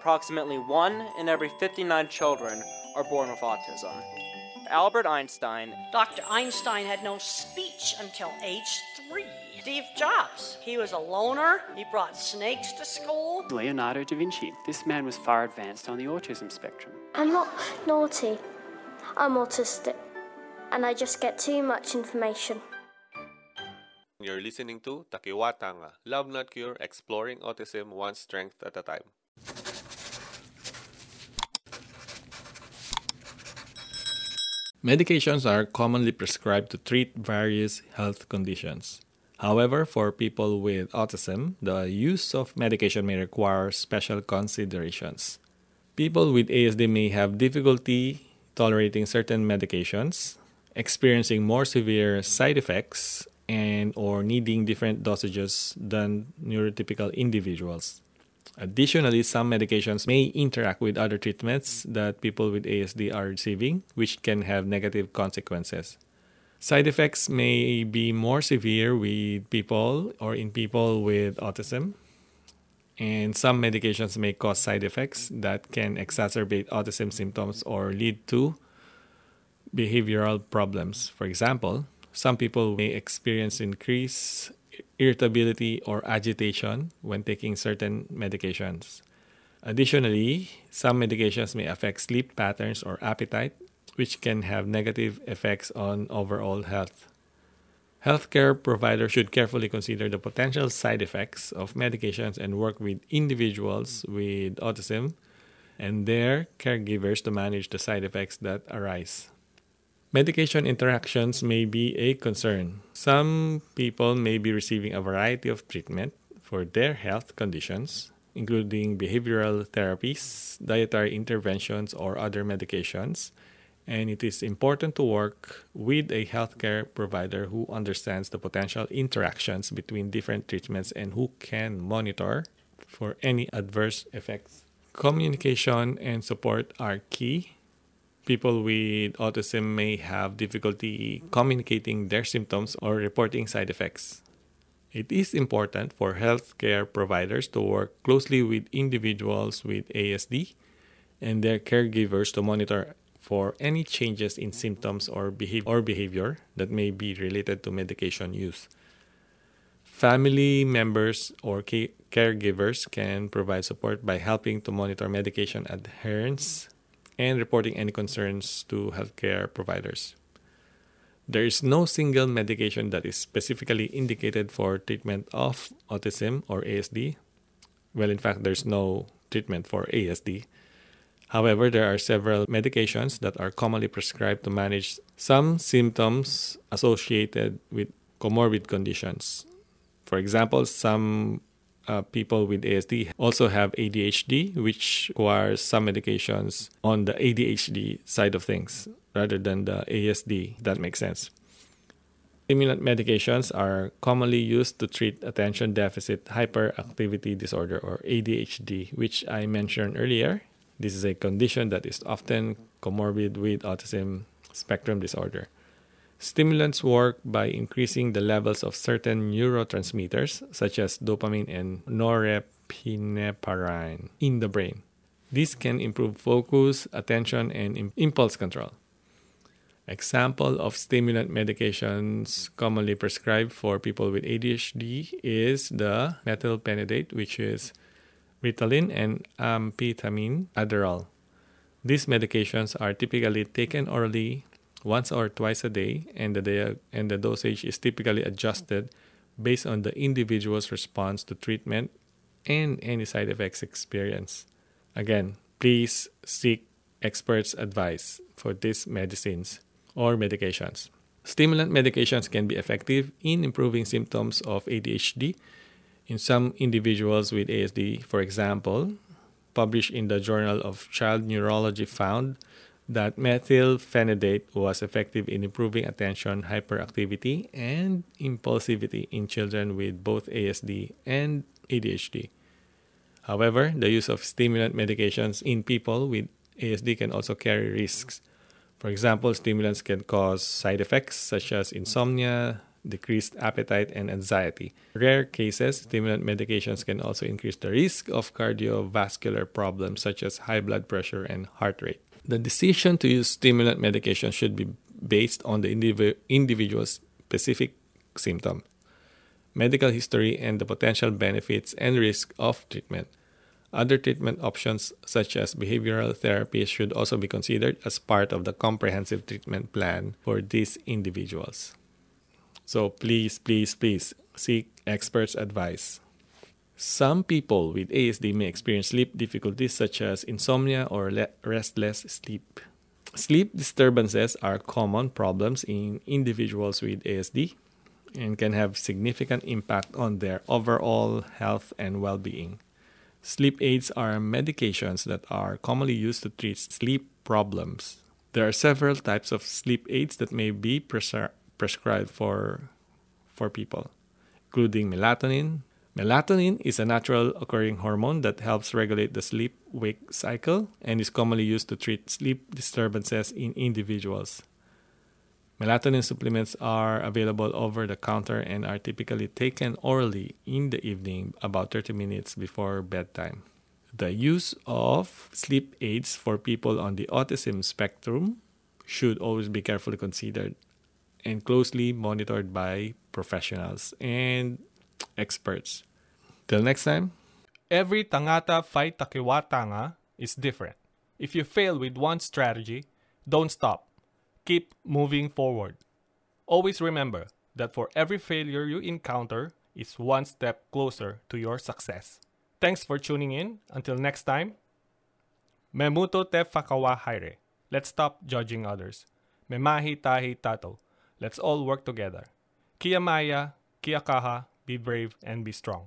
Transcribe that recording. approximately 1 in every 59 children are born with autism. Albert Einstein. Dr. Einstein had no speech until age 3. Steve Jobs. He was a loner. He brought snakes to school. Leonardo da Vinci. This man was far advanced on the autism spectrum. I'm not naughty. I'm autistic. And I just get too much information. You're listening to Takiwatānga, Love Not Cure, Exploring Autism One Strength at a Time. Medications are commonly prescribed to treat various health conditions. However, for people with autism, the use of medication may require special considerations. People with ASD may have difficulty tolerating certain medications, experiencing more severe side effects, and/or needing different dosages than neurotypical individuals. Additionally, some medications may interact with other treatments that people with ASD are receiving, which can have negative consequences. Side effects may be more severe with people or in people with autism, and some medications may cause side effects that can exacerbate autism symptoms or lead to behavioral problems. For example, some people may experience increased irritability or agitation when taking certain medications. Additionally, some medications may affect sleep patterns or appetite, which can have negative effects on overall health. Healthcare providers should carefully consider the potential side effects of medications and work with individuals with autism and their caregivers to manage the side effects that arise. Medication interactions may be a concern. Some people may be receiving a variety of treatment for their health conditions, including behavioral therapies, dietary interventions, or other medications, and it is important to work with a healthcare provider who understands the potential interactions between different treatments and who can monitor for any adverse effects. Communication and support are key. People with autism may have difficulty communicating their symptoms or reporting side effects. It is important for healthcare providers to work closely with individuals with ASD and their caregivers to monitor for any changes in symptoms or behavior that may be related to medication use. Family members or caregivers can provide support by helping to monitor medication adherence and reporting any concerns to healthcare providers. There is no single medication that is specifically indicated for treatment of autism or ASD. Well, in fact, there's no treatment for ASD. However, there are several medications that are commonly prescribed to manage some symptoms associated with comorbid conditions. For example, some people with ASD also have ADHD, which requires some medications on the ADHD side of things rather than the ASD. That makes sense. Stimulant medications are commonly used to treat attention deficit hyperactivity disorder or ADHD, which I mentioned earlier. This is a condition that is often comorbid with autism spectrum disorder. Stimulants work by increasing the levels of certain neurotransmitters, such as dopamine and norepinephrine, in the brain. These can improve focus, attention, and impulse control. Example of stimulant medications commonly prescribed for people with ADHD is the methylphenidate, which is Ritalin, and amphetamine, Adderall. These medications are typically taken orally, once or twice a day, and the dosage is typically adjusted based on the individual's response to treatment and any side effects experienced. Again, please seek experts' advice for these medicines or medications. Stimulant medications can be effective in improving symptoms of ADHD in some individuals with ASD. For example, published in the Journal of Child Neurology found that methylphenidate was effective in improving attention, hyperactivity, and impulsivity in children with both ASD and ADHD. However, the use of stimulant medications in people with ASD can also carry risks. For example, stimulants can cause side effects such as insomnia, decreased appetite, and anxiety. In rare cases, stimulant medications can also increase the risk of cardiovascular problems such as high blood pressure and heart rate. The decision to use stimulant medication should be based on the individual's specific symptom, medical history, and the potential benefits and risk of treatment. Other treatment options such as behavioral therapy should also be considered as part of the comprehensive treatment plan for these individuals. So please seek experts' advice. Some people with ASD may experience sleep difficulties such as insomnia or restless sleep. Sleep disturbances are common problems in individuals with ASD and can have significant impact on their overall health and well-being. Sleep aids are medications that are commonly used to treat sleep problems. There are several types of sleep aids that may be prescribed for people, including melatonin. Melatonin is a natural occurring hormone that helps regulate the sleep-wake cycle and is commonly used to treat sleep disturbances in individuals. Melatonin supplements are available over the counter and are typically taken orally in the evening about 30 minutes before bedtime. The use of sleep aids for people on the autism spectrum should always be carefully considered and closely monitored by professionals and experts. Till next time, every Tangata Phi Takiwatānga is different. If you fail with one strategy, don't stop. Keep moving forward. Always remember that for every failure you encounter is one step closer to your success. Thanks for tuning in. Until next time, Memuto te whakawa haere. Let's stop judging others. Me mahi tahi tato. Let's all work together. Kia maya, kia kaha, be brave and be strong.